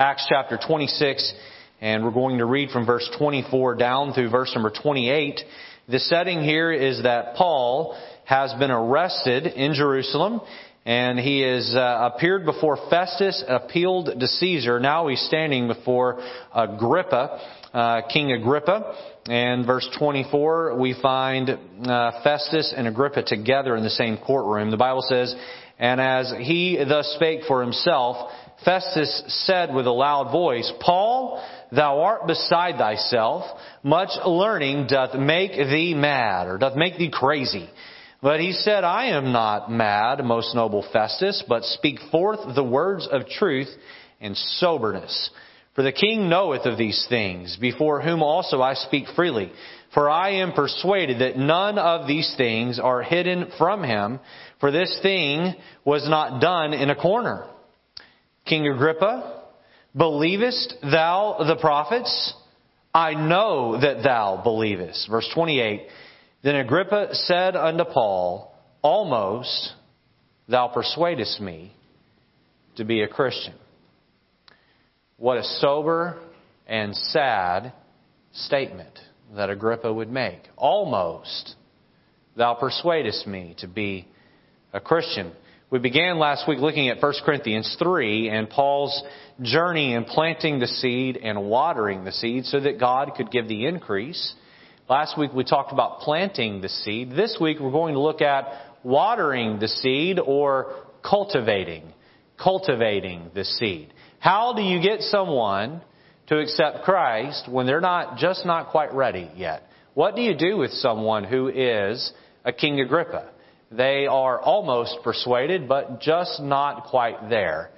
Acts chapter 26, and we're going to read from verse 24 down through verse number 28. The setting here is that Paul has been arrested in Jerusalem, and he has appeared before Festus, appealed to Caesar. Now he's standing before Agrippa, King Agrippa. And verse 24, we find Festus and Agrippa together in the same courtroom. The Bible says, "And as he thus spake for himself, Festus said with a loud voice, Paul, thou art beside thyself. Much learning doth make thee mad," or doth make thee crazy. "But he said, I am not mad, most noble Festus, but speak forth the words of truth and soberness. For the king knoweth of these things, before whom also I speak freely. For I am persuaded that none of these things are hidden from him, for this thing was not done in a corner. King Agrippa, believest thou the prophets? I know that thou believest." Verse 28, "Then Agrippa said unto Paul, Almost thou persuadest me to be a Christian." What a sober and sad statement that Agrippa would make. Almost thou persuadest me to be a Christian. We began last week looking at 1 Corinthians 3 and Paul's journey in planting the seed and watering the seed so that God could give the increase. Last week we talked about planting the seed. This week we're going to look at watering the seed, or cultivating the seed. How do you get someone to accept Christ when they're not quite ready yet? What do you do with someone who is a King Agrippa? They are almost persuaded, but just not quite there.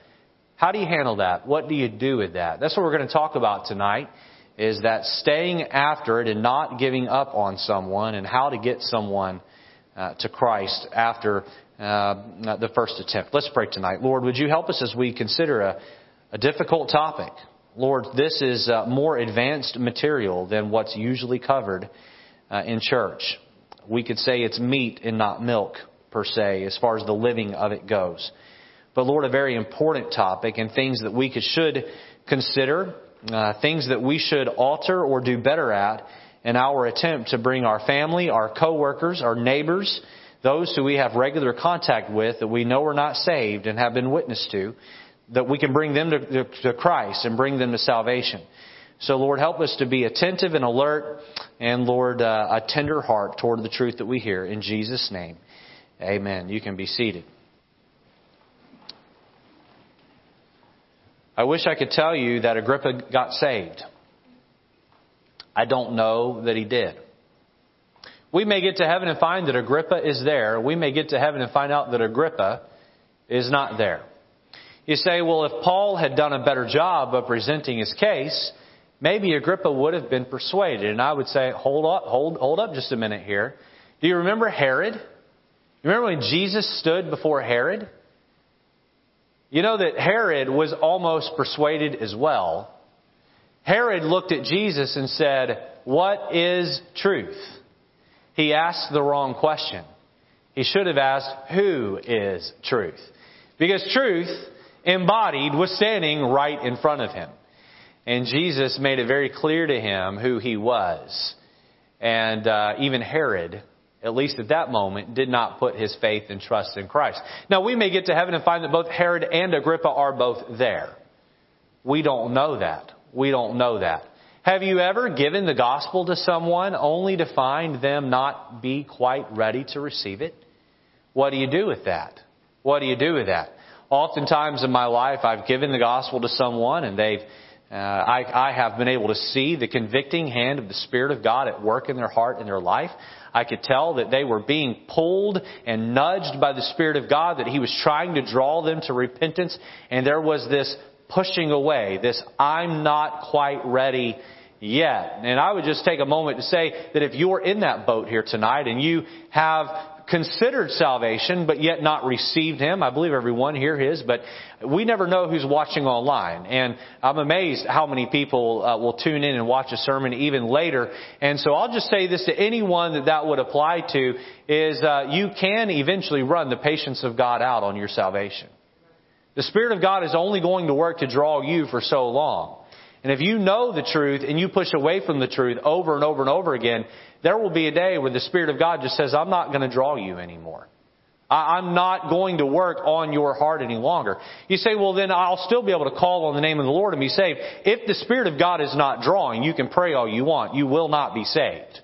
How do you handle that? What do you do with that? That's what we're going to talk about tonight, is that staying after it and not giving up on someone, and how to get someone to Christ after the first attempt. Let's pray tonight. Lord, would you help us as we consider a difficult topic? Lord, this is more advanced material than what's usually covered in church. We could say it's meat and not milk, per se, as far as the living of it goes. But Lord, a very important topic, and things that we should consider, things that we should alter or do better at in our attempt to bring our family, our coworkers, our neighbors, those who we have regular contact with that we know are not saved and have been witness to, that we can bring them to Christ and bring them to salvation. So, Lord, help us to be attentive and alert, and, Lord, a tender heart toward the truth that we hear. In Jesus' name, amen. You can be seated. I wish I could tell you that Agrippa got saved. I don't know that he did. We may get to heaven and find that Agrippa is there. We may get to heaven and find out that Agrippa is not there. You say, well, if Paul had done a better job of presenting his case, maybe Agrippa would have been persuaded. And I would say, hold up just a minute here. Do you remember Herod? You remember when Jesus stood before Herod? You know that Herod was almost persuaded as well. Herod looked at Jesus and said, "What is truth?" He asked the wrong question. He should have asked, "Who is truth?" Because truth embodied was standing right in front of him. And Jesus made it very clear to him who he was. And even Herod, at least at that moment, did not put his faith and trust in Christ. Now, we may get to heaven and find that both Herod and Agrippa are both there. We don't know that. Have you ever given the gospel to someone only to find them not be quite ready to receive it? What do you do with that? Oftentimes in my life, I've given the gospel to someone, and they've I have been able to see the convicting hand of the Spirit of God at work in their heart and their life. I could tell that they were being pulled and nudged by the Spirit of God, that He was trying to draw them to repentance. And there was this pushing away, this I'm not quite ready yet. And I would just take a moment to say that if you're in that boat here tonight and you have considered salvation, but yet not received Him. I believe everyone here is, but we never know who's watching online. And I'm amazed how many people will tune in and watch a sermon even later. And so I'll just say this to anyone that would apply to, is you can eventually run the patience of God out on your salvation. The Spirit of God is only going to work to draw you for so long. And if you know the truth and you push away from the truth over and over and over again, there will be a day when the Spirit of God just says, I'm not going to draw you anymore. I'm not going to work on your heart any longer. You say, well, then I'll still be able to call on the name of the Lord and be saved. If the Spirit of God is not drawing, you can pray all you want. You will not be saved.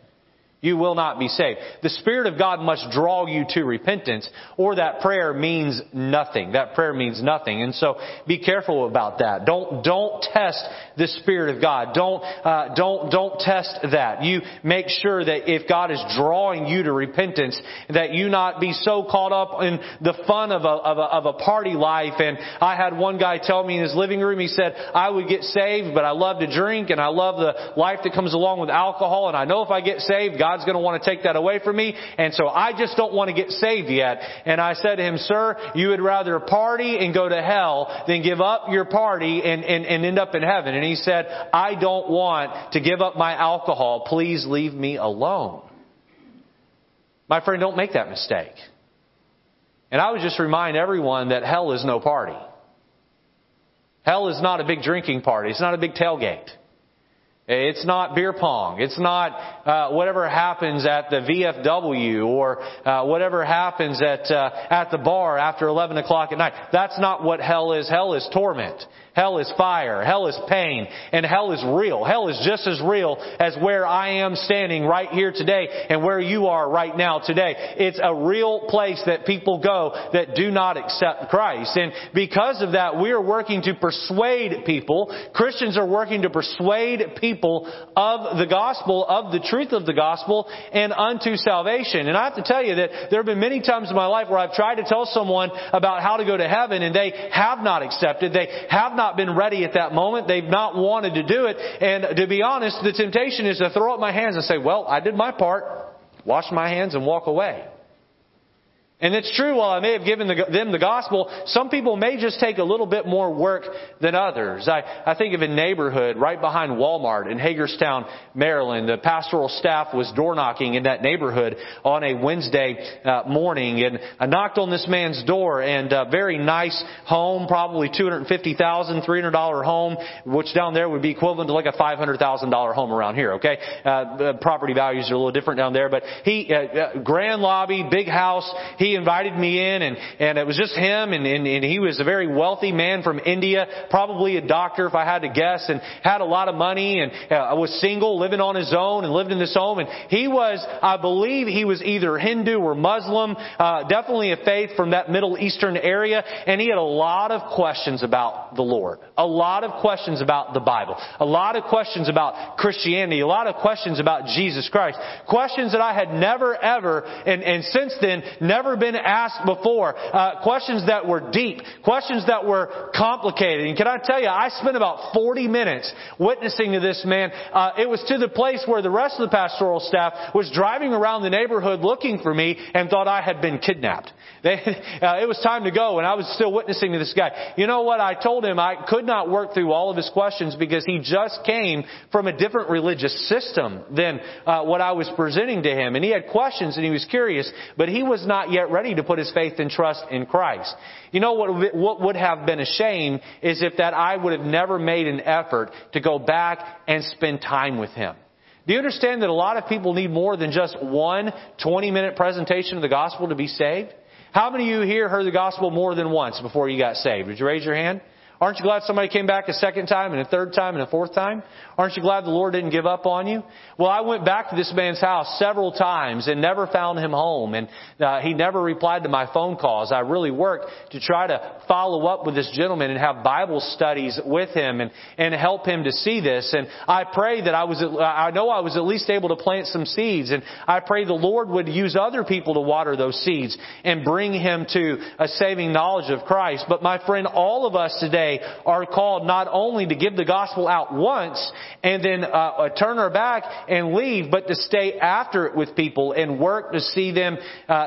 You will not be saved. The Spirit of God must draw you to repentance, or that prayer means nothing. That prayer means nothing. And so be careful about that. Don't test the Spirit of God. Don't test that. You make sure that if God is drawing you to repentance, that you not be so caught up in the fun of a party life. And I had one guy tell me in his living room, he said, I would get saved, but I love to drink and I love the life that comes along with alcohol. And I know if I get saved, God's going to want to take that away from me, and so I just don't want to get saved yet. And I said to him, sir, you would rather party and go to hell than give up your party and end up in heaven. And he said, I don't want to give up my alcohol. Please leave me alone. My friend, don't make that mistake. And I would just remind everyone that hell is no party. Hell is not a big drinking party. It's not a big tailgate. It's not beer pong. It's not whatever happens at the VFW or whatever happens at the bar after 11 o'clock at night. That's not what hell is. Hell is torment. Hell is fire. Hell is pain. And hell is real. Hell is just as real as where I am standing right here today and where you are right now today. It's a real place that people go that do not accept Christ. And because of that, we are working to persuade people. Christians are working to persuade people of the gospel, of the truth of the gospel, and unto salvation. And I have to tell you that there have been many times in my life where I've tried to tell someone about how to go to heaven, and they have not accepted. They have not been ready at that moment. They've not wanted to do it. And to be honest, the temptation is to throw up my hands and say, well, I did my part, wash my hands, and walk away. And it's true, while I may have given them the gospel, some people may just take a little bit more work than others. I think of a neighborhood right behind Walmart in Hagerstown, Maryland. The pastoral staff was door knocking in that neighborhood on a Wednesday morning. And I knocked on this man's door, and a very nice home, probably $250,000, $300 home, which down there would be equivalent to like a $500,000 home around here, okay? The property values are a little different down there. But he, grand lobby, big house. He invited me in, and it was just him, and he was a very wealthy man from India, probably a doctor if I had to guess, and had a lot of money, and was single, living on his own, and lived in this home. And he was, I believe he was either Hindu or Muslim, definitely a faith from that Middle Eastern area, and he had a lot of questions about the Lord, a lot of questions about the Bible, a lot of questions about Christianity, a lot of questions about Jesus Christ, questions that I had never ever, and since then, never been asked before, questions that were deep, questions that were complicated. And can I tell you, I spent about 40 minutes witnessing to this man. It was to the place where the rest of the pastoral staff was driving around the neighborhood looking for me and thought I had been kidnapped. It was time to go, and I was still witnessing to this guy. You know what? I told him I could not work through all of his questions because he just came from a different religious system than what I was presenting to him. And he had questions and he was curious, but he was not yet ready to put his faith and trust in Christ. You know what would have been a shame is if that I would have never made an effort to go back and spend time with him. Do you understand that a lot of people need more than just one 20-minute presentation of the gospel to be saved? How many of you here heard the gospel more than once before you got saved? Would you raise your hand? Aren't you glad somebody came back a second time and a third time and a fourth time? Aren't you glad the Lord didn't give up on you? Well, I went back to this man's house several times and never found him home. And he never replied to my phone calls. I really worked to try to follow up with this gentleman and have Bible studies with him and help him to see this. And I pray that I know I was at least able to plant some seeds. And I pray the Lord would use other people to water those seeds and bring him to a saving knowledge of Christ. But my friend, all of us today are called not only to give the gospel out once and then turn our back and leave, but to stay after it with people and work to see them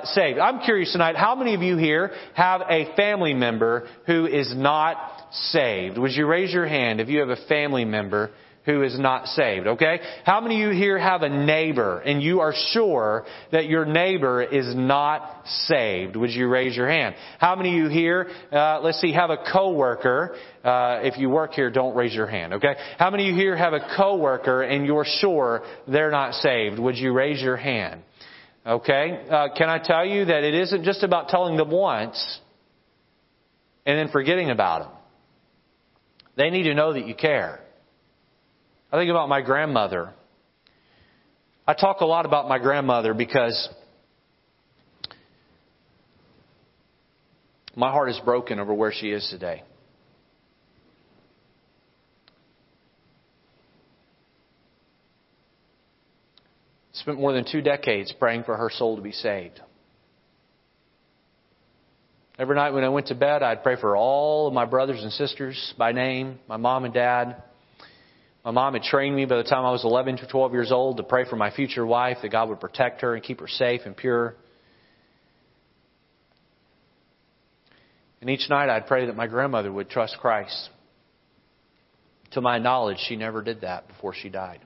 saved. I'm curious tonight, how many of you here have a family member who is not saved? Would you raise your hand if you have a family member who is not saved, okay? How many of you here have a neighbor and you are sure that your neighbor is not saved? Would you raise your hand? How many of you here, let's see, have a coworker? If you work here, don't raise your hand, okay? How many of you here have a coworker and you're sure they're not saved? Would you raise your hand? Okay? Can I tell you that it isn't just about telling them once and then forgetting about them. They need to know that you care. I think about my grandmother. I talk a lot about my grandmother because my heart is broken over where she is today. Spent more than 2 decades praying for her soul to be saved. Every night when I went to bed, I'd pray for all of my brothers and sisters by name, my mom and dad. My mom had trained me by the time I was 11 to 12 years old to pray for my future wife, that God would protect her and keep her safe and pure. And each night I'd pray that my grandmother would trust Christ. To my knowledge, she never did that before she died.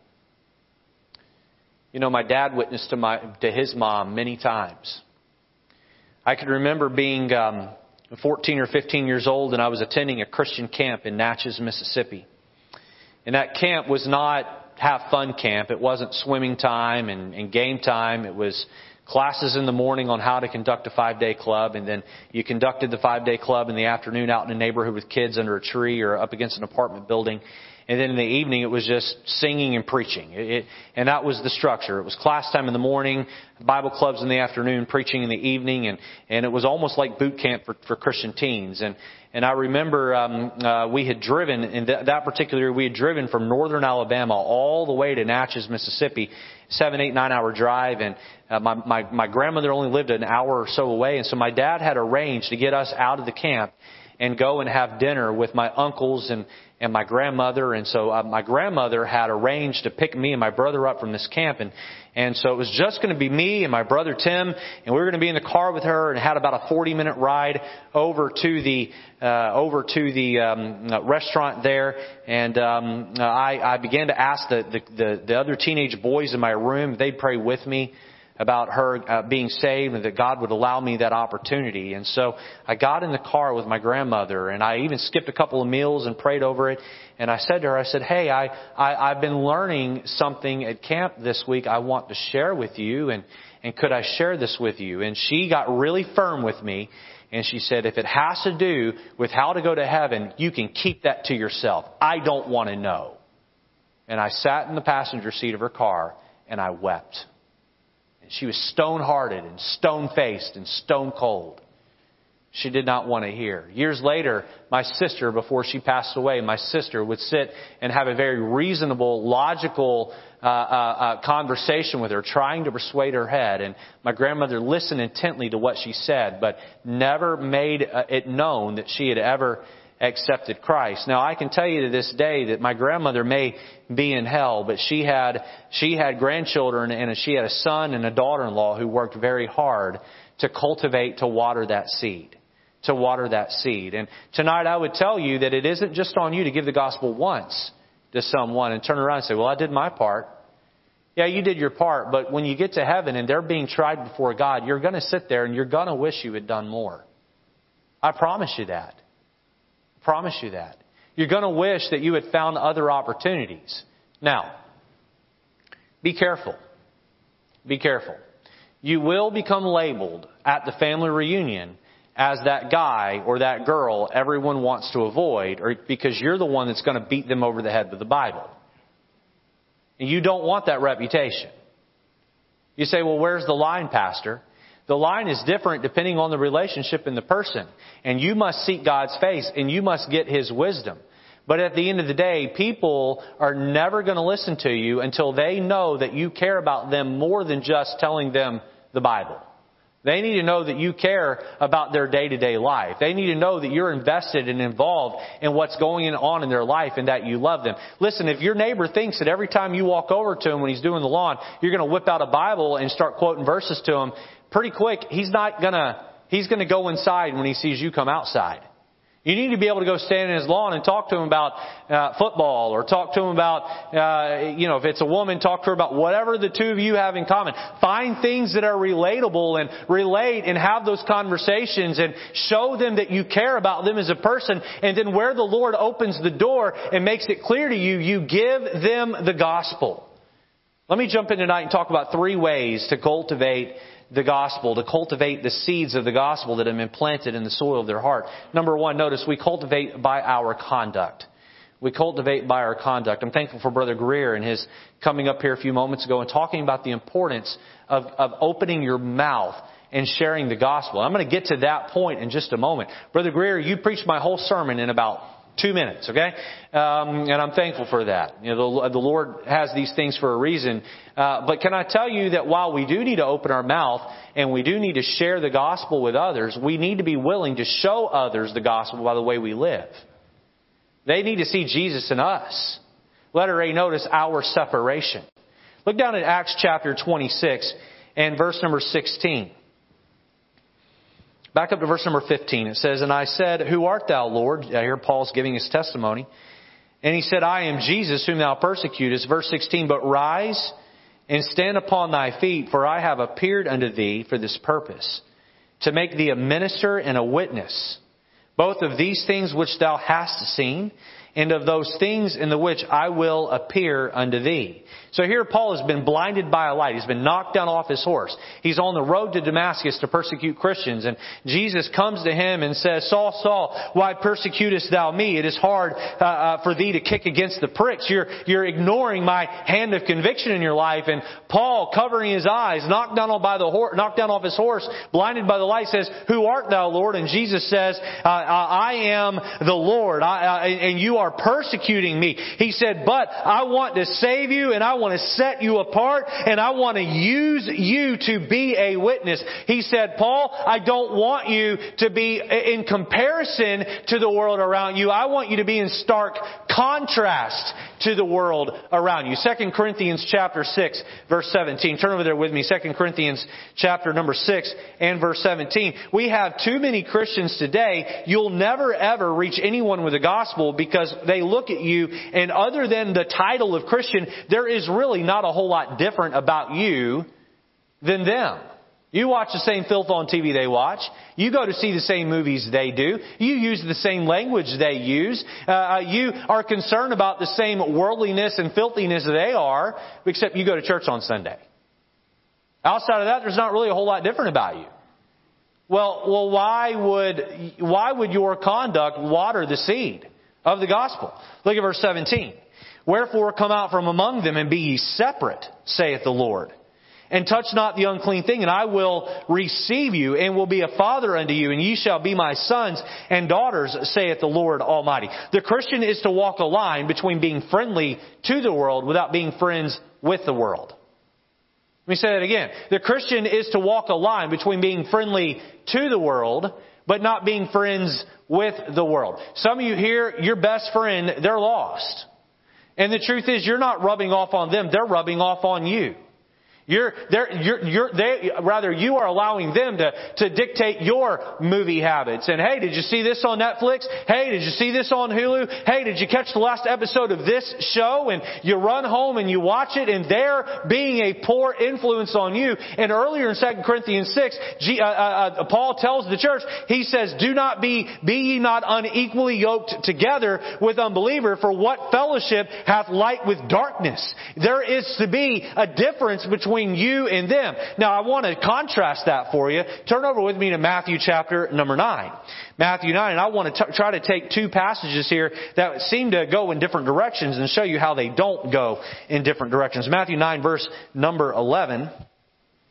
You know, my dad witnessed to his mom many times. I could remember being 14 or 15 years old, and I was attending a Christian camp in Natchez, Mississippi. And that camp was not have-fun camp. It wasn't swimming time and game time. It was classes in the morning on how to conduct a 5-day club. And then you conducted the 5-day club in the afternoon out in a neighborhood with kids under a tree or up against an apartment building. And then in the evening, it was just singing and preaching. And that was the structure. It was class time in the morning, Bible clubs in the afternoon, preaching in the evening. And it was almost like boot camp for Christian teens. And I remember we had driven, in that particular year, we had driven from northern Alabama all the way to Natchez, Mississippi, 7, 8, 9 hour drive. And my grandmother only lived an hour or so away. And so my dad had arranged to get us out of the camp and go and have dinner with my uncles and my grandmother. And so my grandmother had arranged to pick me and my brother up from this camp. And so it was just going to be me and my brother Tim. And we were going to be in the car with her and had about a 40-minute ride over to the restaurant there. And I began to ask the other teenage boys in my room, they'd pray with me about her being saved and that God would allow me that opportunity. And so I got in the car with my grandmother, and I even skipped a couple of meals and prayed over it. And I said to her, I said, hey, I've been learning something at camp this week I want to share with you, and could I share this with you? And she got really firm with me, and she said, if it has to do with how to go to heaven, you can keep that to yourself. I don't want to know. And I sat in the passenger seat of her car, and I wept. She was stone-hearted and stone-faced and stone-cold. She did not want to hear. Years later, my sister, before she passed away, my sister would sit and have a very reasonable, logical conversation with her, trying to persuade her head. And my grandmother listened intently to what she said, but never made it known that she had ever accepted Christ. Now, I can tell you to this day that my grandmother may be in hell, but she had grandchildren, and she had a son and a daughter-in-law who worked very hard to cultivate, to water that seed. And tonight I would tell you that it isn't just on you to give the gospel once to someone and turn around and say, well, I did my part. Yeah, you did your part, but when you get to heaven and they're being tried before God, you're going to sit there and you're going to wish you had done more. I promise you that. You're going to wish that you had found other opportunities. Now, be careful. You will become labeled at the family reunion as that guy or that girl everyone wants to avoid, or because you're the one that's going to beat them over the head with the Bible. And you don't want that reputation. You say, well, where's the line, Pastor? The line is different depending on the relationship and the person. And you must seek God's face and you must get His wisdom. But at the end of the day, people are never going to listen to you until they know that you care about them more than just telling them the Bible. They need to know that you care about their day-to-day life. They need to know that you're invested and involved in what's going on in their life and that you love them. Listen, if your neighbor thinks that every time you walk over to him when he's doing the lawn, you're going to whip out a Bible and start quoting verses to him, pretty quick, he's going to go inside when he sees you come outside. You need to be able to go stand in his lawn and talk to him about football, or talk to him about, if it's a woman, talk to her about whatever the two of you have in common. Find things that are relatable and relate and have those conversations and show them that you care about them as a person. And then where the Lord opens the door and makes it clear to you, you give them the gospel. Let me jump in tonight and talk about three ways to cultivate the gospel, to cultivate the seeds of the gospel that have been planted in the soil of their heart. Number one, notice we cultivate by our conduct. We cultivate by our conduct. I'm thankful for Brother Greer and his coming up here a few moments ago and talking about the importance of opening your mouth and sharing the gospel. I'm going to get to that point in just a moment. Brother Greer, you preached my whole sermon in about 2 minutes, okay? And I'm thankful for that. You know, the Lord has these things for a reason. But can I tell you that while we do need to open our mouth and we do need to share the gospel with others, we need to be willing to show others the gospel by the way we live. They need to see Jesus in us. Letter A, notice our separation. Look down at Acts chapter 26 and verse number 16. Back up to verse number 15. It says, "And I said, Who art thou, Lord?" Here Paul's giving his testimony. "And he said, I am Jesus, whom thou persecutest." Verse 16, "But rise and stand upon thy feet, for I have appeared unto thee for this purpose, to make thee a minister and a witness, both of these things which thou hast seen, and of those things in the which I will appear unto thee." So here Paul has been blinded by a light. He's been knocked down off his horse. He's on the road to Damascus to persecute Christians. And Jesus comes to him and says, "Saul, Saul, why persecutest thou me? It is hard for thee to kick against the pricks. You're ignoring my hand of conviction in your life." And Paul, covering his eyes, knocked down off his horse, blinded by the light, says, "Who art thou, Lord?" And Jesus says, "I am the Lord, and you are persecuting me." He said, "But I want to save you, and I want to set you apart, and I want to use you to be a witness." He said, "Paul, I don't want you to be in comparison to the world around you. I want you to be in stark contrast to the world around you." 2 Corinthians chapter 6, verse 17. Turn over there with me. 2 Corinthians chapter number 6 and verse 17. We have too many Christians today. You'll never ever reach anyone with the gospel because they look at you, and other than the title of Christian, there is really not a whole lot different about you than them. You watch the same filth on TV they watch. You go to see the same movies they do. You use the same language they use. You are concerned about the same worldliness and filthiness they are, except you go to church on Sunday. Outside of that, there's not really a whole lot different about you. Well, why would your conduct water the seed of the gospel? Look at verse 17. "Wherefore come out from among them, and be ye separate, saith the Lord, and touch not the unclean thing, and I will receive you, and will be a father unto you, and ye shall be my sons and daughters, saith the Lord Almighty." The Christian is to walk a line between being friendly to the world without being friends with the world. Let me say that again. The Christian is to walk a line between being friendly to the world but not being friends with the world. Some of you here, your best friend, they're lost. And the truth is, you're not rubbing off on them. They're rubbing off on you. You are allowing them to dictate your movie habits. And, "Hey, did you see this on Netflix? Hey, did you see this on Hulu? Hey, did you catch the last episode of this show?" And you run home and you watch it, and they're being a poor influence on you. And earlier in 2 Corinthians 6, Paul tells the church, he says, "Be ye not unequally yoked together with unbeliever, for what fellowship hath light with darkness?" There is to be a difference between you and them. Now, I want to contrast that for you. Turn over with me to Matthew chapter number 9. Matthew 9, and I want to try to take two passages here that seem to go in different directions and show you how they don't go in different directions. Matthew 9, verse number 11.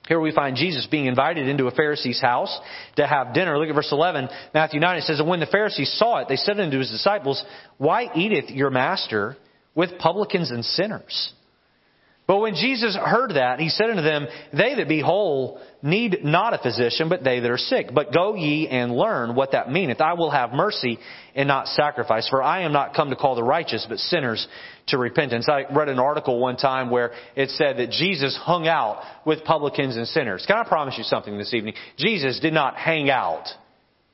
Here we find Jesus being invited into a Pharisee's house to have dinner. Look at verse 11, Matthew 9. It says, "And when the Pharisees saw it, they said unto his disciples, Why eateth your master with publicans and sinners? But when Jesus heard that, he said unto them, They that be whole need not a physician, but they that are sick. But go ye and learn what that meaneth. I will have mercy and not sacrifice, for I am not come to call the righteous, but sinners to repentance." I read an article one time where it said that Jesus hung out with publicans and sinners. Can I promise you something this evening? Jesus did not hang out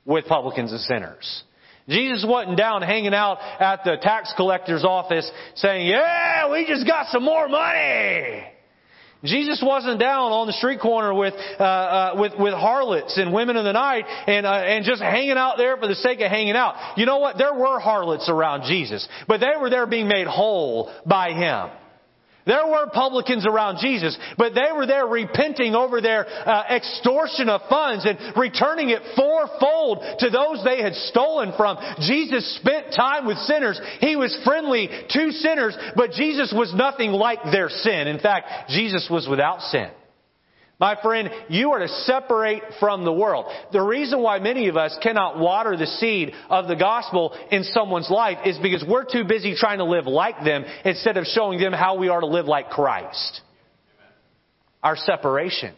with publicans and sinners. Jesus wasn't down hanging out at the tax collector's office saying, yeah, we just got some more money. Jesus wasn't down on the street corner with harlots and women of the night and just hanging out there for the sake of hanging out. You know what? There were harlots around Jesus, but they were there being made whole by Him. There were publicans around Jesus, but they were there repenting over their extortion of funds and returning it fourfold to those they had stolen from. Jesus spent time with sinners. He was friendly to sinners, but Jesus was nothing like their sin. In fact, Jesus was without sin. My friend, you are to separate from the world. The reason why many of us cannot water the seed of the gospel in someone's life is because we're too busy trying to live like them instead of showing them how we are to live like Christ. Our separation.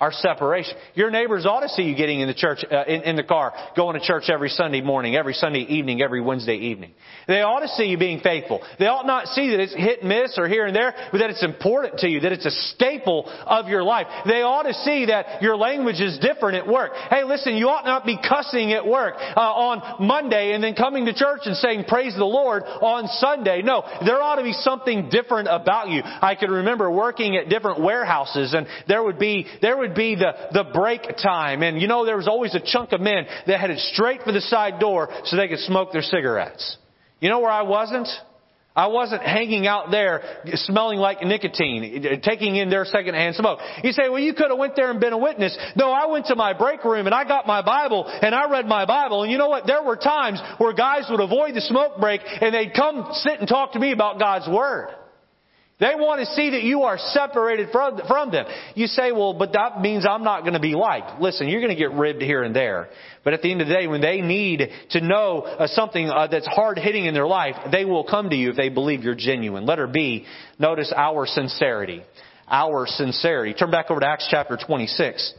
Our separation. Your neighbors ought to see you getting in the church, in the car, going to church every Sunday morning, every Sunday evening, every Wednesday evening. They ought to see you being faithful. They ought not see that it's hit and miss or here and there, but that it's important to you, that it's a staple of your life. They ought to see that your language is different at work. Hey, listen, you ought not be cussing at work on Monday and then coming to church and saying, praise the Lord, on Sunday. No, there ought to be something different about you. I can remember working at different warehouses, and there would be the break time. And you know, there was always a chunk of men that headed straight for the side door so they could smoke their cigarettes. You know where I wasn't? I wasn't hanging out there smelling like nicotine, taking in their secondhand smoke. You say, well, you could have went there and been a witness. No, I went to my break room and I got my Bible and I read my Bible. And you know what? There were times where guys would avoid the smoke break and they'd come sit and talk to me about God's Word. They want to see that you are separated from them. You say, well, but that means I'm not going to be liked. Listen, you're going to get ribbed here and there. But at the end of the day, when they need to know something that's hard-hitting in their life, they will come to you if they believe you're genuine. Letter B, notice our sincerity. Our sincerity. Turn back over to Acts chapter 26.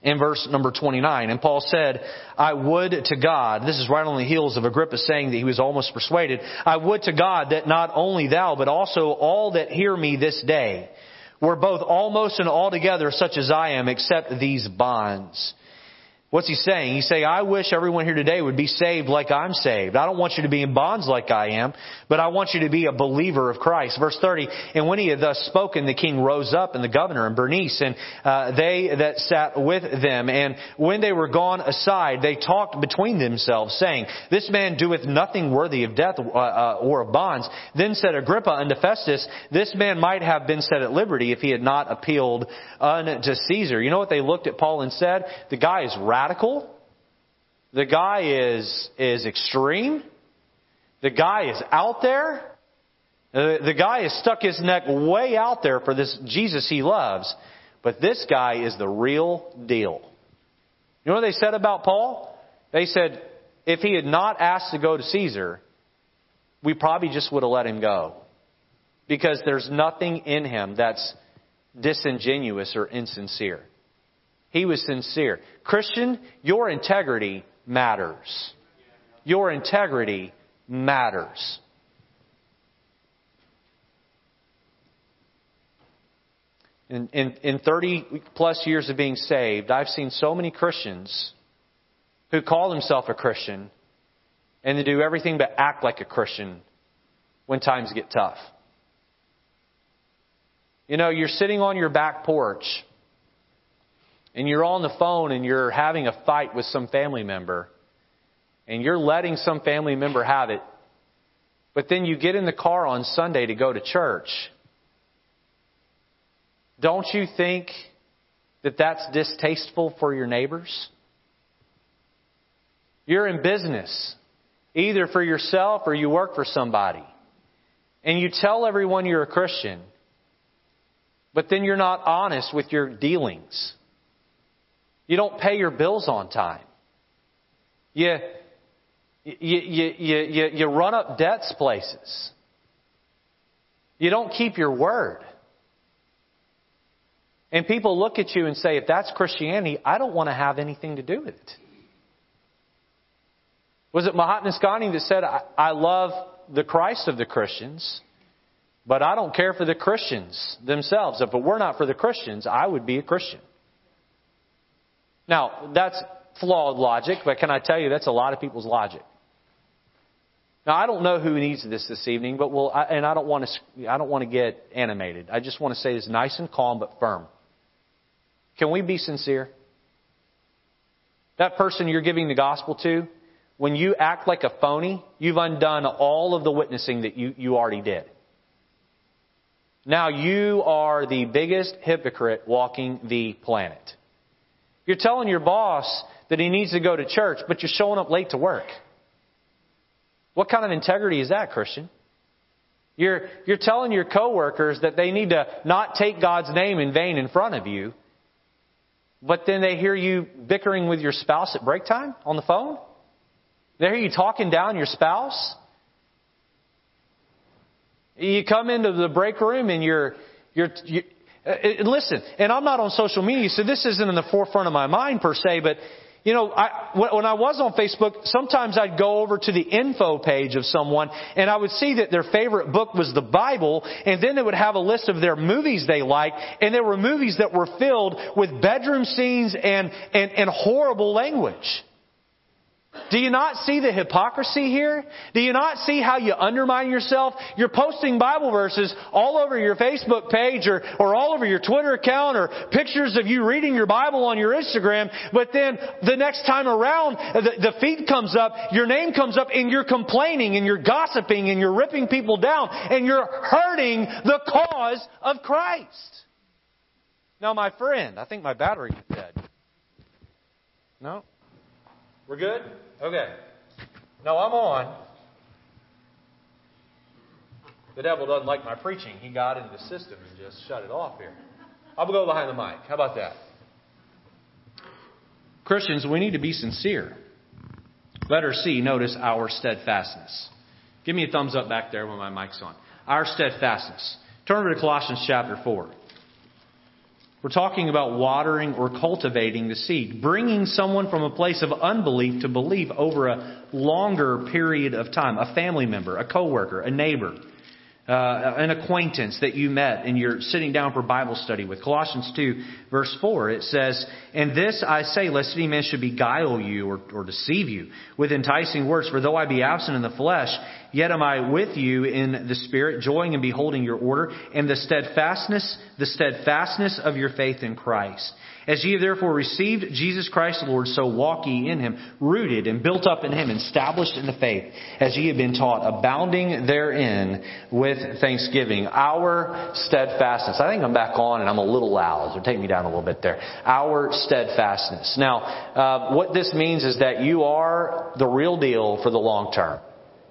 In verse number 29, and Paul said, I would to God, this is right on the heels of Agrippa saying that he was almost persuaded, I would to God that not only thou, but also all that hear me this day were both almost and altogether such as I am, except these bonds. What's he saying? He's saying, I wish everyone here today would be saved like I'm saved. I don't want you to be in bonds like I am, but I want you to be a believer of Christ. Verse 30, and when he had thus spoken, the king rose up and the governor and Bernice and they that sat with them. And when they were gone aside, they talked between themselves, saying, this man doeth nothing worthy of death or of bonds. Then said Agrippa unto Festus, this man might have been set at liberty if he had not appealed unto Caesar. You know what they looked at Paul and said? The guy is radical. The guy is extreme. The guy is out there. The guy has stuck his neck way out there for this Jesus he loves. But this guy is the real deal. You know what they said about Paul? They said, if he had not asked to go to Caesar, we probably just would have let him go. Because there's nothing in him that's disingenuous or insincere. He was sincere. Christian, your integrity matters. Your integrity matters. In 30 plus years of being saved, I've seen so many Christians who call themselves a Christian and they do everything but act like a Christian when times get tough. You know, you're sitting on your back porch and you're on the phone and you're having a fight with some family member and you're letting some family member have it, but then you get in the car on Sunday to go to church. Don't you think that that's distasteful for your neighbors? You're in business, either for yourself or you work for somebody, and you tell everyone you're a Christian, but then you're not honest with your dealings. You don't pay your bills on time. You run up debts places. You don't keep your word. And people look at you and say, if that's Christianity, I don't want to have anything to do with it. Was it Mahatma Gandhi that said, I love the Christ of the Christians, but I don't care for the Christians themselves. If it were not for the Christians, I would be a Christian. Now, that's flawed logic, but can I tell you that's a lot of people's logic. Now, I don't know who needs this evening, but I don't want to get animated. I just want to say this nice and calm but firm. Can we be sincere? That person you're giving the gospel to, when you act like a phony, you've undone all of the witnessing that you already did. Now you are the biggest hypocrite walking the planet. You're telling your boss that he needs to go to church, but you're showing up late to work. What kind of integrity is that, Christian? You're telling your coworkers that they need to not take God's name in vain in front of you, but then they hear you bickering with your spouse at break time on the phone? They hear you talking down your spouse? You come into the break room and listen, and I'm not on social media, so this isn't in the forefront of my mind per se, but you know, when I was on Facebook, sometimes I'd go over to the info page of someone and I would see that their favorite book was the Bible, and then they would have a list of their movies they liked, and there were movies that were filled with bedroom scenes and horrible language. Do you not see the hypocrisy here? Do you not see how you undermine yourself? You're posting Bible verses all over your Facebook page or all over your Twitter account or pictures of you reading your Bible on your Instagram. But then the next time around, the feed comes up, your name comes up, and you're complaining and you're gossiping and you're ripping people down and you're hurting the cause of Christ. Now, my friend, I think my battery is dead. No? We're good? Okay. No, I'm on. The devil doesn't like my preaching. He got into the system and just shut it off here. I'll go behind the mic. How about that? Christians, we need to be sincere. Letter C, notice our steadfastness. Give me a thumbs up back there when my mic's on. Our steadfastness. Turn over to Colossians chapter 4. We're talking about watering or cultivating the seed, bringing someone from a place of unbelief to belief over a longer period of time. A family member, a coworker, a neighbor, an acquaintance that you met and you're sitting down for Bible study with. Colossians 2, verse 4, it says, "And this I say, lest any man should beguile you or deceive you with enticing words. For though I be absent in the flesh, yet am I with you in the Spirit, joying and beholding your order and the steadfastness of your faith in Christ. As ye have therefore received Jesus Christ the Lord, so walk ye in Him, rooted and built up in Him, and established in the faith, as ye have been taught, abounding therein with thanksgiving." Our steadfastness. I think I'm back on and I'm a little loud, so take me down a little bit there. Our steadfastness. Now, what this means is that you are the real deal for the long term.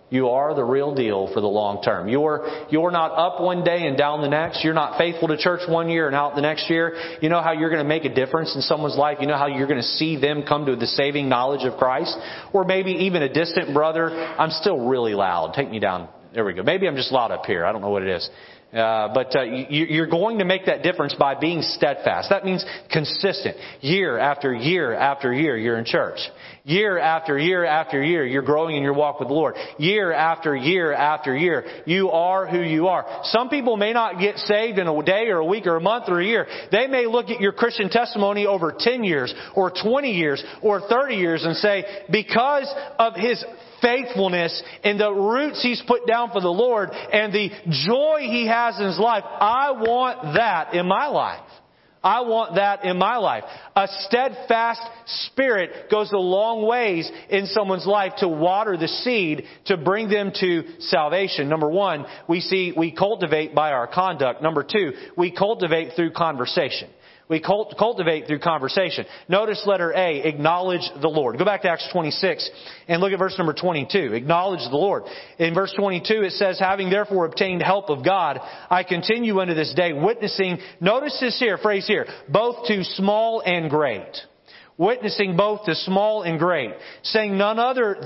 You are the real deal for the long term. You're not up one day and down the next. You're not faithful to church one year and out the next year. You know how you're going to make a difference in someone's life. You know how you're going to see them come to the saving knowledge of Christ. Or maybe even a distant brother. I'm still really loud. Take me down. There we go. Maybe I'm just loud up here. I don't know what it is. But you're going to make that difference by being steadfast. That means consistent. Year after year after year, you're in church. Year after year after year, you're growing in your walk with the Lord. Year after year after year, you are who you are. Some people may not get saved in a day or a week or a month or a year. They may look at your Christian testimony over 10 years or 20 years or 30 years and say, because of his faithfulness and the roots he's put down for the Lord and the joy he has in his life, I want that in my life. I want that in my life. A steadfast spirit goes a long ways in someone's life to water the seed, to bring them to salvation. Number one, we cultivate by our conduct. Number two, we cultivate through conversation. We cultivate through conversation. Notice letter A, acknowledge the Lord. Go back to Acts 26 and look at verse number 22. Acknowledge the Lord. In verse 22 it says, "Having therefore obtained help of God, I continue unto this day witnessing," notice this here, phrase here, "both to small and great." Witnessing both to small and great, saying none other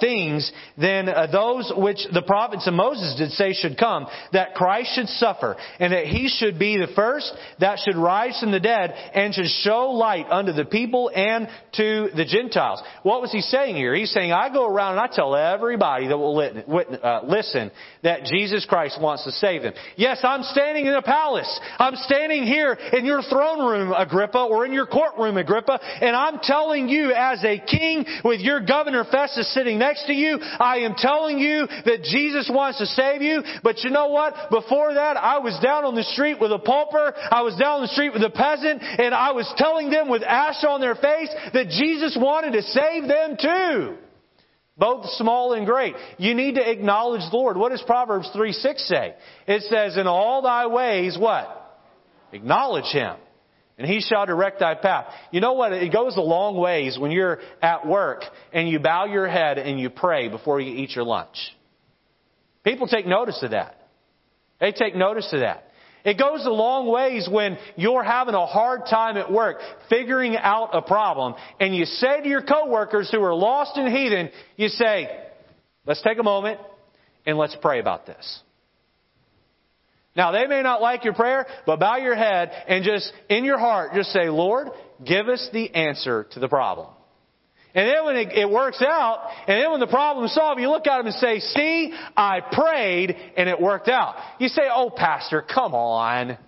things than those which the prophets and Moses did say should come, that Christ should suffer, and that He should be the first that should rise from the dead, and should show light unto the people and to the Gentiles. What was he saying here? He's saying, I go around and I tell everybody that will listen that Jesus Christ wants to save them. Yes, I'm standing in a palace. I'm standing here in your throne room, Agrippa, or in your courtroom, Agrippa, And I'm telling you, as a king, with your governor Festus sitting next to you, I am telling you that Jesus wants to save you. But you know what? Before that, I was down on the street with a pauper. I was down on the street with a peasant. And I was telling them with ash on their face that Jesus wanted to save them too. Both small and great. You need to acknowledge the Lord. What does Proverbs 3:6 say? It says, in all thy ways, what? Acknowledge Him, and He shall direct thy path. You know what? It goes a long ways when you're at work and you bow your head and you pray before you eat your lunch. People take notice of that. They take notice of that. It goes a long ways when you're having a hard time at work figuring out a problem, and you say to your coworkers who are lost and heathen, you say, let's take a moment and let's pray about this. Now, they may not like your prayer, but bow your head and just in your heart, just say, Lord, give us the answer to the problem. And then when it works out, and then when the problem's solved, you look at them and say, see, I prayed and it worked out. You say, oh, pastor, come on.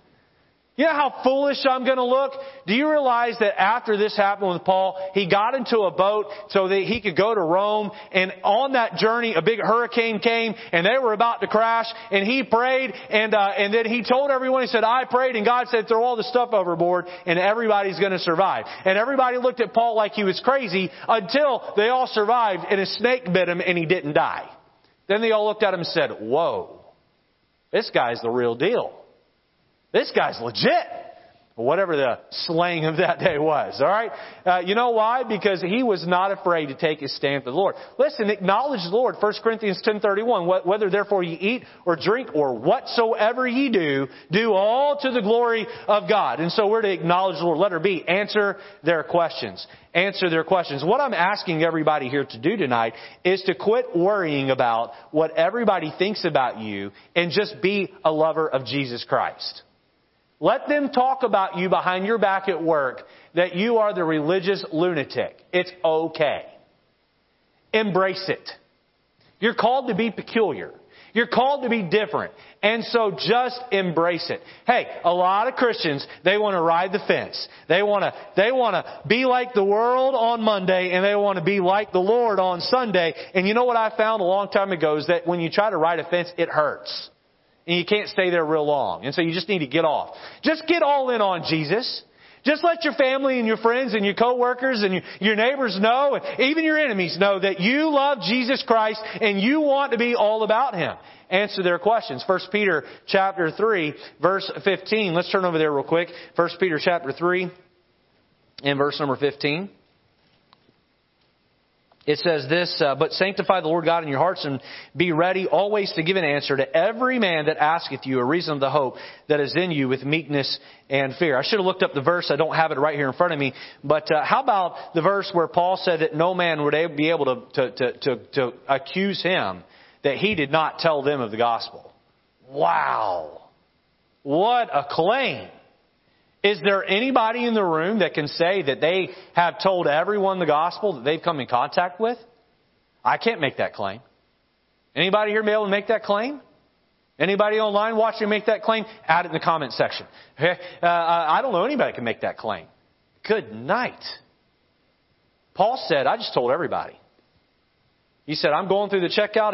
You know how foolish I'm going to look? Do you realize that after this happened with Paul, he got into a boat so that he could go to Rome, and on that journey, a big hurricane came, and they were about to crash, and he prayed, and then he told everyone, he said, I prayed, and God said, throw all the stuff overboard, and everybody's going to survive. And everybody looked at Paul like he was crazy until they all survived, and a snake bit him, and he didn't die. Then they all looked at him and said, whoa, this guy's the real deal. This guy's legit. Whatever the slang of that day was, all right? You know why? Because he was not afraid to take his stand for the Lord. Listen, acknowledge the Lord. 1 Corinthians 10:31, whether therefore ye eat or drink or whatsoever ye do, do all to the glory of God. And so we're to acknowledge the Lord. Letter B, answer their questions. Answer their questions. What I'm asking everybody here to do tonight is to quit worrying about what everybody thinks about you and just be a lover of Jesus Christ. Let them talk about you behind your back at work that you are the religious lunatic. It's okay. Embrace it. You're called to be peculiar. You're called to be different. And so just embrace it. Hey, a lot of Christians, they want to ride the fence. They want to be like the world on Monday, and they want to be like the Lord on Sunday. And you know what I found a long time ago is that when you try to ride a fence, it hurts. And you can't stay there real long. And so you just need to get off. Just get all in on Jesus. Just let your family and your friends and your coworkers and your neighbors know, and even your enemies know, that you love Jesus Christ and you want to be all about Him. Answer their questions. 1 Peter chapter 3, verse 15. Let's turn over there real quick. 1 Peter chapter 3 and verse number 15. It says this, but sanctify the Lord God in your hearts, and be ready always to give an answer to every man that asketh you a reason of the hope that is in you with meekness and fear. I should have looked up the verse. I don't have it right here in front of me. But how about the verse where Paul said that no man would be able to accuse him that he did not tell them of the gospel? Wow. What a claim. Is there anybody in the room that can say that they have told everyone the gospel that they've come in contact with? I can't make that claim. Anybody here be able to make that claim? Anybody online watching make that claim? Add it in the comment section. I don't know anybody can make that claim. Good night. Paul said, I just told everybody. He said, I'm going through the checkout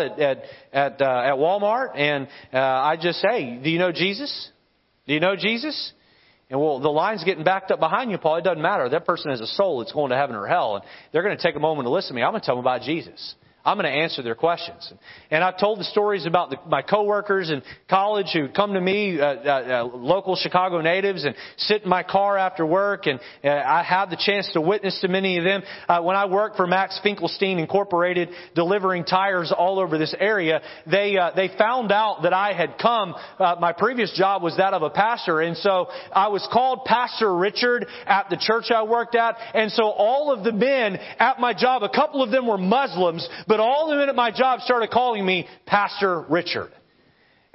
at Walmart, and I just say, do you know Jesus? Do you know Jesus? And well, the line's getting backed up behind you, Paul. It doesn't matter. That person has a soul that's going to heaven or hell. And they're going to take a moment to listen to me. I'm going to tell them about Jesus. I'm going to answer their questions. And I've told the stories about my coworkers in college who come to me, local Chicago natives, and sit in my car after work. And I have the chance to witness to many of them. When I worked for Max Finkelstein Incorporated, delivering tires all over this area, they found out that I had come. My previous job was that of a pastor. And so I was called Pastor Richard at the church I worked at. And so all of the men at my job, a couple of them were Muslims, but all the men at my job started calling me Pastor Richard.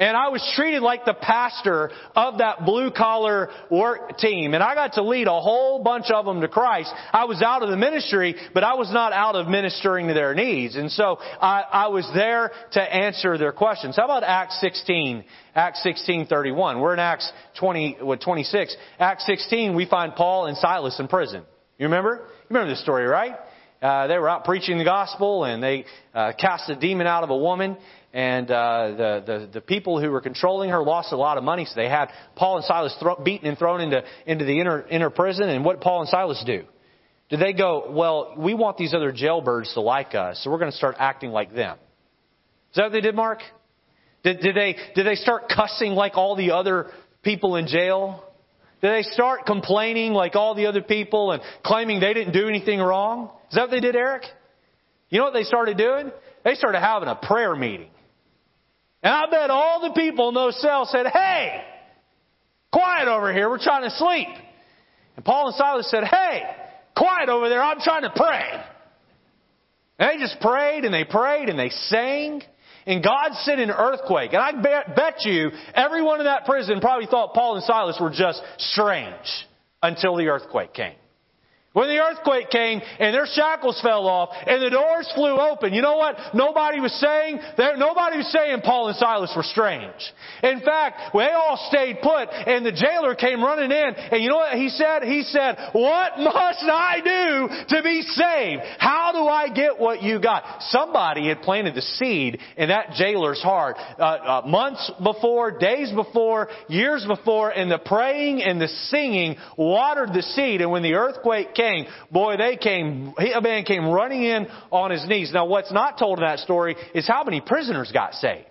And I was treated like the pastor of that blue-collar work team. And I got to lead a whole bunch of them to Christ. I was out of the ministry, but I was not out of ministering to their needs. And so I was there to answer their questions. How about Acts 16? Acts 16:31. We're in Acts 26. Acts 16, we find Paul and Silas in prison. You remember? You remember this story, right? They were out preaching the gospel, and they cast a demon out of a woman. And the people who were controlling her lost a lot of money. So they had Paul and Silas beaten and thrown into the inner prison. And what did Paul and Silas do? Did they go, well, we want these other jailbirds to like us, so we're going to start acting like them? Is that what they did, Mark? Did they start cussing like all the other people in jail? Did they start complaining like all the other people and claiming they didn't do anything wrong? Is that what they did, Eric? You know what they started doing? They started having a prayer meeting. And I bet all the people in those cells said, hey, quiet over here, we're trying to sleep. And Paul and Silas said, hey, quiet over there, I'm trying to pray. And they just prayed and they sang. And God sent an earthquake. And I bet you everyone in that prison probably thought Paul and Silas were just strange until the earthquake came. When the earthquake came and their shackles fell off and the doors flew open, you know what? Nobody was saying Paul and Silas were strange. In fact, they all stayed put, and the jailer came running in, and you know what he said? He said, what must I do to be saved? How do I get what you got? Somebody had planted the seed in that jailer's heart months before, days before, years before, and the praying and the singing watered the seed. And when the earthquake came, a man came running in on his knees. Now, what's not told in that story is how many prisoners got saved.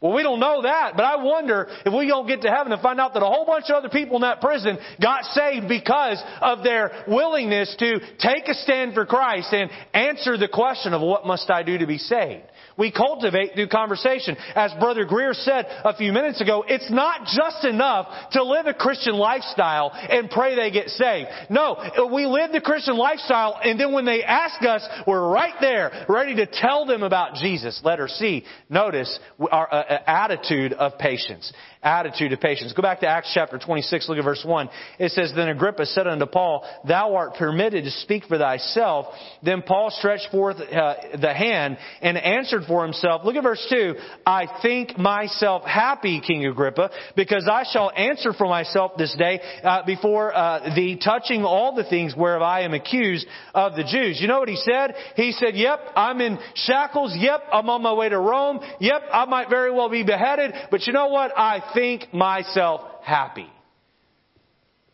Well, we don't know that, but I wonder if we don't get to heaven and find out that a whole bunch of other people in that prison got saved because of their willingness to take a stand for Christ and answer the question of what must I do to be saved. We cultivate through conversation. As Brother Greer said a few minutes ago, it's not just enough to live a Christian lifestyle and pray they get saved. No, we live the Christian lifestyle, and then when they ask us, we're right there, ready to tell them about Jesus. Letter C, notice our attitude of patience. Attitude of patience. Go back to Acts chapter 26, look at verse 1. It says, Then Agrippa said unto Paul, Thou art permitted to speak for thyself. Then Paul stretched forth the hand and answered for himself. Look at verse 2. I think myself happy, King Agrippa, because I shall answer for myself this day before thee, touching all the things whereof I am accused of the Jews. You know what he said? He said, Yep, I'm in shackles. Yep, I'm on my way to Rome. Yep, I might very well be beheaded. But you know what? I think myself happy.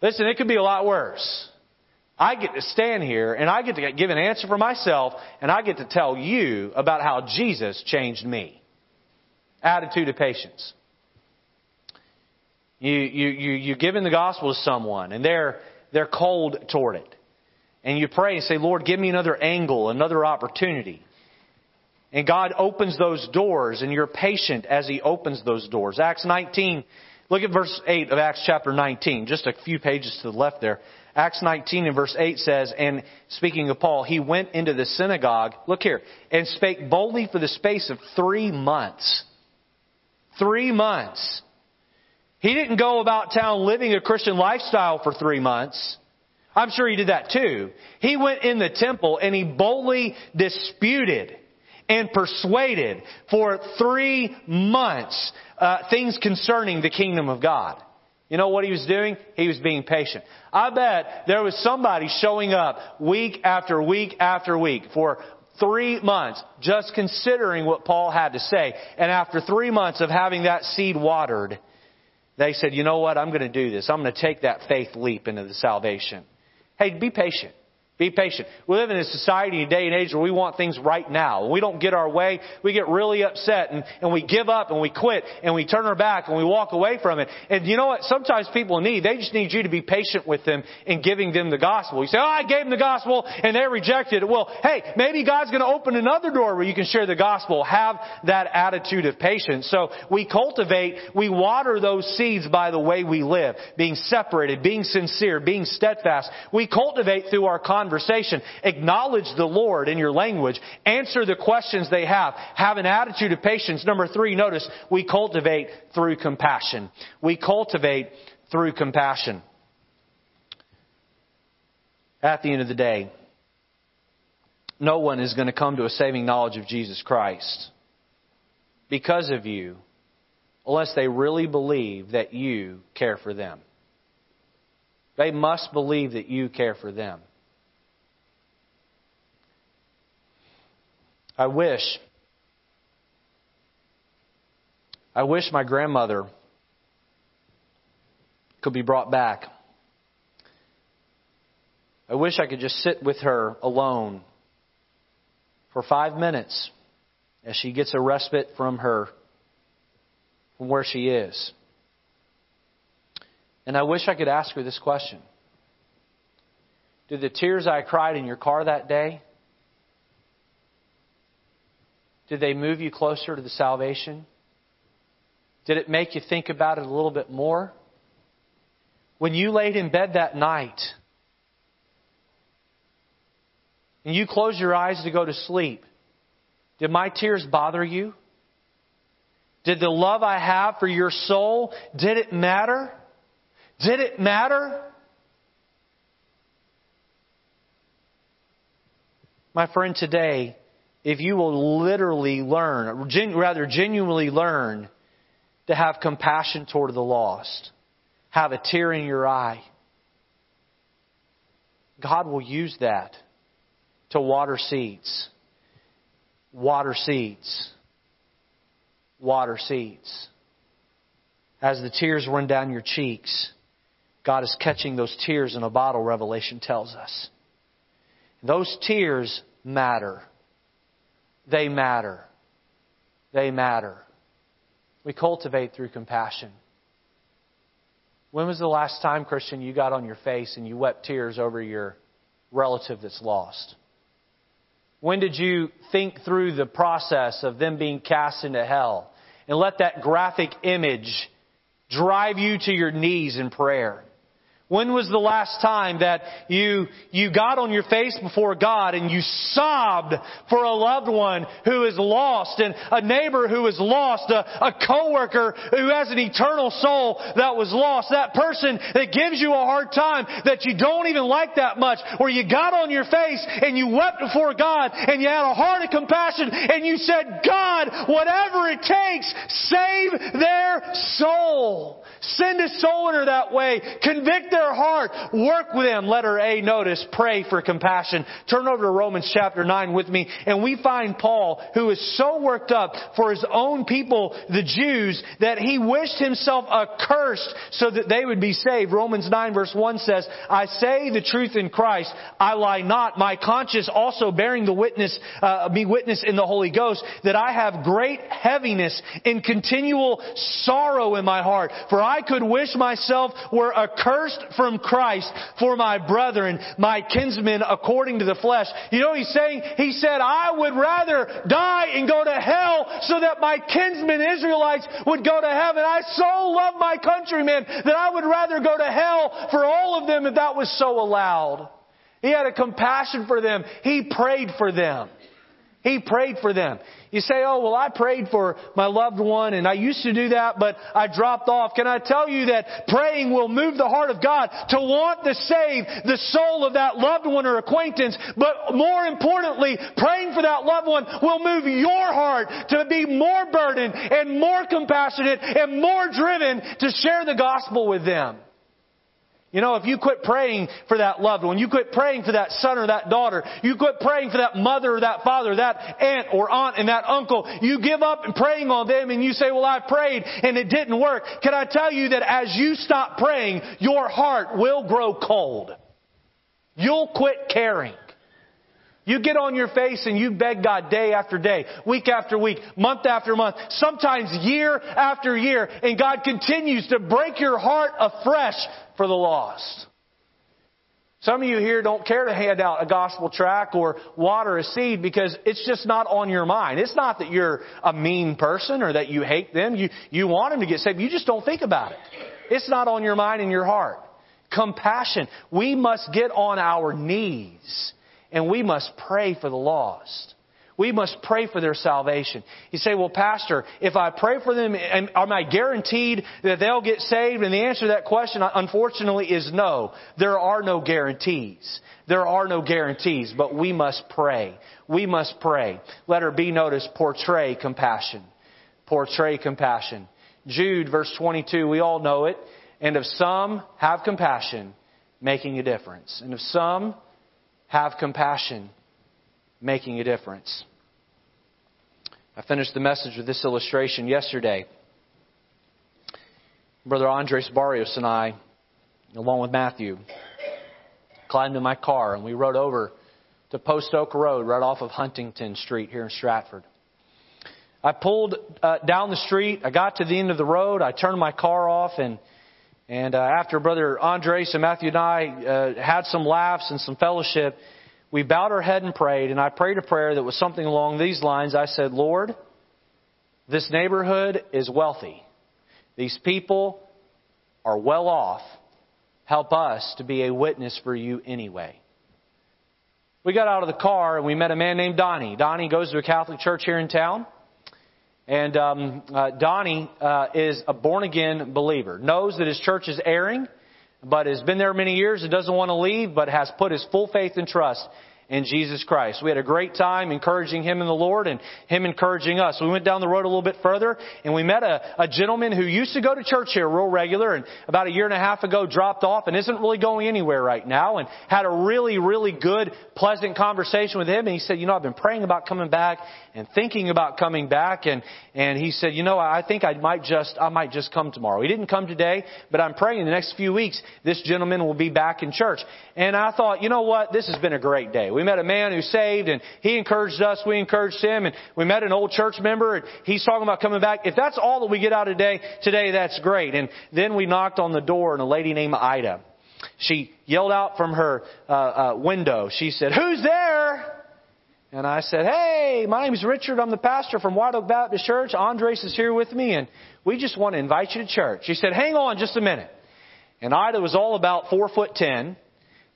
Listen, it could be a lot worse. I get to stand here and I get to give an answer for myself, and I get to tell you about how Jesus changed me. Attitude of patience. You're giving the gospel to someone and they're cold toward it. And you pray and say, Lord, give me another angle, another opportunity. And God opens those doors, and you're patient as He opens those doors. Acts 19, look at verse 8 of Acts chapter 19, just a few pages to the left there. Acts 19 and verse 8 says, And speaking of Paul, he went into the synagogue, look here, and spake boldly for the space of 3 months. 3 months. He didn't go about town living a Christian lifestyle for 3 months. I'm sure he did that too. He went in the temple and he boldly disputed and persuaded for 3 months things concerning the kingdom of God. You know what he was doing? He was being patient. I bet there was somebody showing up week after week after week for 3 months just considering what Paul had to say. And after 3 months of having that seed watered, they said, you know what? I'm going to do this. I'm going to take that faith leap into the salvation. Hey, be patient. Be patient. We live in a society, a day and age where we want things right now. When we don't get our way, we get really upset and we give up and we quit and we turn our back and we walk away from it. And you know what sometimes people need? They just need you to be patient with them in giving them the gospel. You say, oh, I gave them the gospel and they rejected it. Well, hey, maybe God's going to open another door where you can share the gospel. Have that attitude of patience. So we cultivate, we water those seeds by the way we live. Being separated, being sincere, being steadfast. We cultivate through our conversation. Acknowledge the Lord in your language. Answer the questions they have. Have an attitude of patience. Number 3, notice, we cultivate through compassion. We cultivate through compassion. At the end of the day, no one is going to come to a saving knowledge of Jesus Christ because of you unless they really believe that you care for them. They must believe that you care for them. I wish my grandmother could be brought back. I wish I could just sit with her alone for 5 minutes as she gets a respite from where she is. And I wish I could ask her this question. Do the tears I cried in your car that day, did they move you closer to the salvation? Did it make you think about it a little bit more? When you laid in bed that night and you closed your eyes to go to sleep, did my tears bother you? Did the love I have for your soul, did it matter? Did it matter? My friend, today, if you will genuinely learn to have compassion toward the lost, have a tear in your eye, God will use that to water seeds. Water seeds. Water seeds. As the tears run down your cheeks, God is catching those tears in a bottle, Revelation tells us. Those tears matter. They matter. They matter. We cultivate through compassion. When was the last time, Christian, you got on your face and you wept tears over your relative that's lost? When did you think through the process of them being cast into hell and let that graphic image drive you to your knees in prayer? When was the last time that you got on your face before God and you sobbed for a loved one who is lost, and a neighbor who is lost, a coworker who has an eternal soul that was lost, that person that gives you a hard time that you don't even like that much, where you got on your face and you wept before God and you had a heart of compassion and you said, God, whatever it takes, save their soul. Send a soul in her that way. Convict their heart. Work with them. Letter A, notice, pray for compassion. Turn over to Romans chapter 9 with me, and we find Paul, who is so worked up for his own people, the Jews, that he wished himself accursed so that they would be saved. Romans 9 verse 1 says, I say the truth in Christ, I lie not. My conscience also bearing me witness in the Holy Ghost that I have great heaviness and continual sorrow in my heart. For I could wish myself were accursed from Christ for my brethren, my kinsmen, according to the flesh. You know what he's saying? He said, I would rather die and go to hell so that my kinsmen Israelites would go to heaven. I so love my countrymen that I would rather go to hell for all of them if that was so allowed. He had a compassion for them. He prayed for them. He prayed for them. You say, oh, well, I prayed for my loved one and I used to do that, but I dropped off. Can I tell you that praying will move the heart of God to want to save the soul of that loved one or acquaintance? But more importantly, praying for that loved one will move your heart to be more burdened and more compassionate and more driven to share the gospel with them. You know, if you quit praying for that loved one, you quit praying for that son or that daughter, you quit praying for that mother or that father, that aunt or and that uncle, you give up and praying on them and you say, well, I prayed and it didn't work. Can I tell you that as you stop praying, your heart will grow cold. You'll quit caring. You get on your face and you beg God day after day, week after week, month after month, sometimes year after year, and God continues to break your heart afresh for the lost. Some of you here don't care to hand out a gospel tract or water a seed because it's just not on your mind. It's not that you're a mean person or that you hate them. You want them to get saved. You just don't think about it. It's not on your mind and your heart. Compassion. We must get on our knees. And we must pray for the lost. We must pray for their salvation. You say, well, Pastor, if I pray for them, am I guaranteed that they'll get saved? And the answer to that question, unfortunately, is no. There are no guarantees. There are no guarantees, but we must pray. We must pray. Letter B, notice, portray compassion. Portray compassion. Jude, verse 22, we all know it. And of some, have compassion, making a difference. And of some, have compassion, making a difference. I finished the message with this illustration yesterday. Brother Andres Barrios and I, along with Matthew, climbed in my car and we rode over to Post Oak Road right off of Huntington Street here in Stratford. I pulled down the street. I got to the end of the road. I turned my car off, and after Brother Andres and Matthew and I had some laughs and some fellowship, we bowed our head and prayed, and I prayed a prayer that was something along these lines. I said, Lord, this neighborhood is wealthy. These people are well off. Help us to be a witness for you anyway. We got out of the car and we met a man named Donnie. Donnie goes to a Catholic church here in town. And Donnie is a born-again believer. Knows that his church is erring, but has been there many years and doesn't want to leave, but has put his full faith and trust in Jesus Christ. We had a great time encouraging him in the Lord and him encouraging us. We went down the road a little bit further and we met a gentleman who used to go to church here real regular and about a year and a half ago dropped off and isn't really going anywhere right now, and had a really, really good, pleasant conversation with him. And he said, I've been praying about coming back and thinking about coming back. And he said, I think I might just come tomorrow. He didn't come today, but I'm praying in the next few weeks this gentleman will be back in church. And I thought, this has been a great day. We met a man who's saved, and he encouraged us. We encouraged him, and we met an old church member, and he's talking about coming back. If that's all that we get out of today, that's great. And then we knocked on the door, and a lady named Ida, she yelled out from her window. She said, "Who's there?" And I said, "Hey, my name's Richard. I'm the pastor from White Oak Baptist Church. Andres is here with me, and we just want to invite you to church." She said, "Hang on just a minute." And Ida was all about 4'10".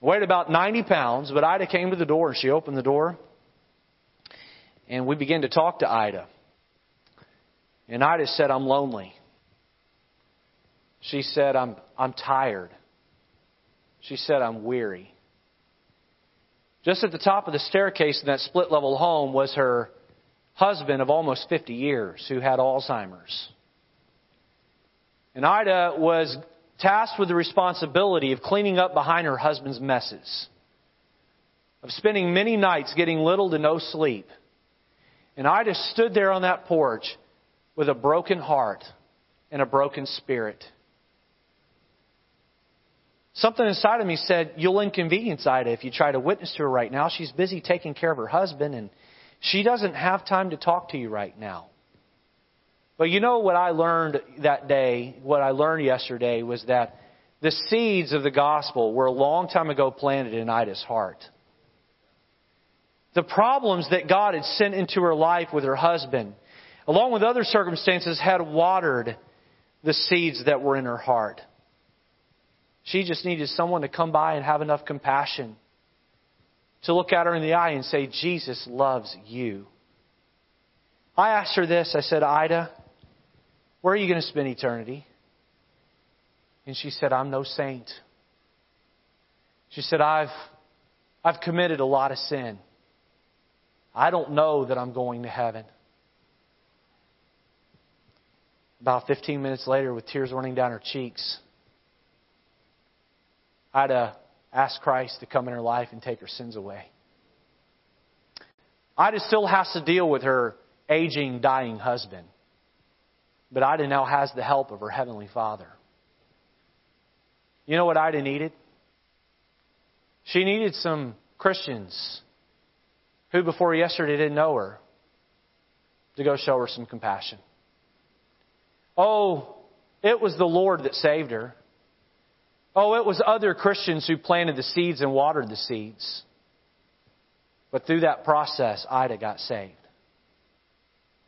Weighed about 90 pounds, but Ida came to the door and she opened the door. And we began to talk to Ida. And Ida said, "I'm lonely." She said, I'm tired. She said, "I'm weary." Just at the top of the staircase in that split level home was her husband of almost 50 years who had Alzheimer's. And Ida was tasked with the responsibility of cleaning up behind her husband's messes, of spending many nights getting little to no sleep. And I just stood there on that porch with a broken heart and a broken spirit. Something inside of me said, "You'll inconvenience Ida if you try to witness to her right now. She's busy taking care of her husband, and she doesn't have time to talk to you right now." But what I learned that day, what I learned yesterday, was that the seeds of the gospel were a long time ago planted in Ida's heart. The problems that God had sent into her life with her husband, along with other circumstances, had watered the seeds that were in her heart. She just needed someone to come by and have enough compassion to look at her in the eye and say, "Jesus loves you." I asked her this. I said, "Ida, where are you going to spend eternity?" And she said, "I'm no saint." She said, I've committed a lot of sin. I don't know that I'm going to heaven." About 15 minutes later, with tears running down her cheeks, Ida asked Christ to come in her life and take her sins away. Ida still has to deal with her aging, dying husband, but Ida now has the help of her Heavenly Father. You know what Ida needed? She needed some Christians who before yesterday didn't know her to go show her some compassion. Oh, it was the Lord that saved her. Oh, it was other Christians who planted the seeds and watered the seeds. But through that process, Ida got saved.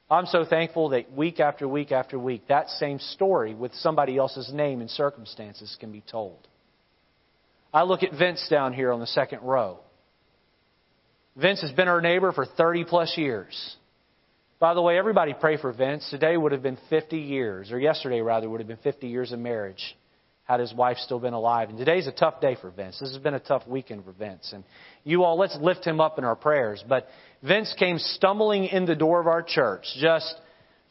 I'm so thankful that week after week after week, that same story with somebody else's name and circumstances can be told. I look at Vince down here on the second row. Vince has been our neighbor for 30 plus years. By the way, everybody pray for Vince. Today would have been 50 years, or yesterday rather, would have been 50 years of marriage had his wife still been alive. And today's a tough day for Vince. This has been a tough weekend for Vince. And you all, let's lift him up in our prayers. But Vince came stumbling in the door of our church just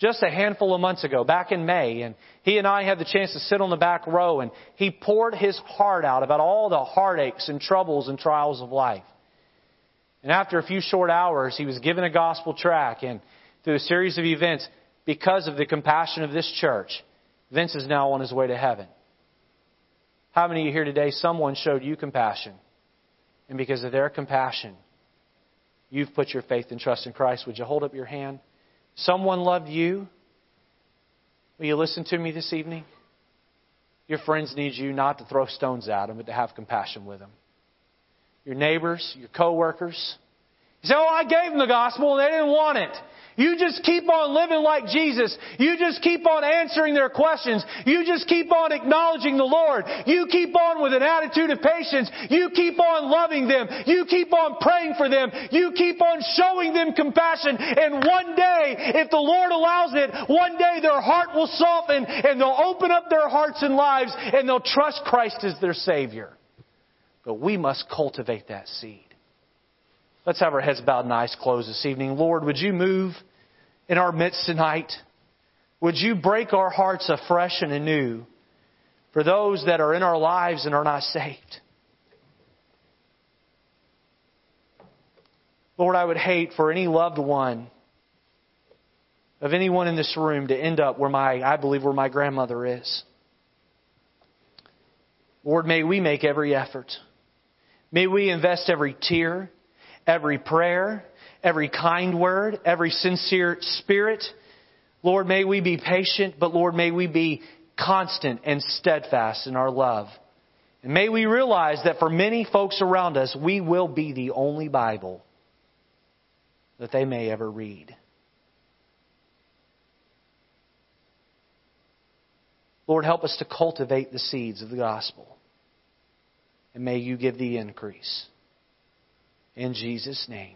a handful of months ago, back in May. And he and I had the chance to sit on the back row. And he poured his heart out about all the heartaches and troubles and trials of life. And after a few short hours, he was given a gospel tract. And through a series of events because of the compassion of this church. Vince is now on his way to heaven. How many of you here today, someone showed you compassion? And because of their compassion, you've put your faith and trust in Christ. Would you hold up your hand? Someone loved you. Will you listen to me this evening? Your friends need you not to throw stones at them, but to have compassion with them. Your neighbors, your co-workers. You say, oh, I gave them the gospel and they didn't want it. You just keep on living like Jesus. You just keep on answering their questions. You just keep on acknowledging the Lord. You keep on with an attitude of patience. You keep on loving them. You keep on praying for them. You keep on showing them compassion. And one day, if the Lord allows it, one day their heart will soften and they'll open up their hearts and lives and they'll trust Christ as their Savior. But we must cultivate that seed. Let's have our heads bowed and eyes closed this evening. Lord, would you move in our midst tonight? Would you break our hearts afresh and anew for those that are in our lives and are not saved? Lord, I would hate for any loved one of anyone in this room to end up where I believe where my grandmother is. Lord, may we make every effort. May we invest every tear, every prayer, every kind word, every sincere spirit. Lord, may we be patient, but Lord, may we be constant and steadfast in our love. And may we realize that for many folks around us, we will be the only Bible that they may ever read. Lord, help us to cultivate the seeds of the gospel. And may you give the increase. In Jesus' name.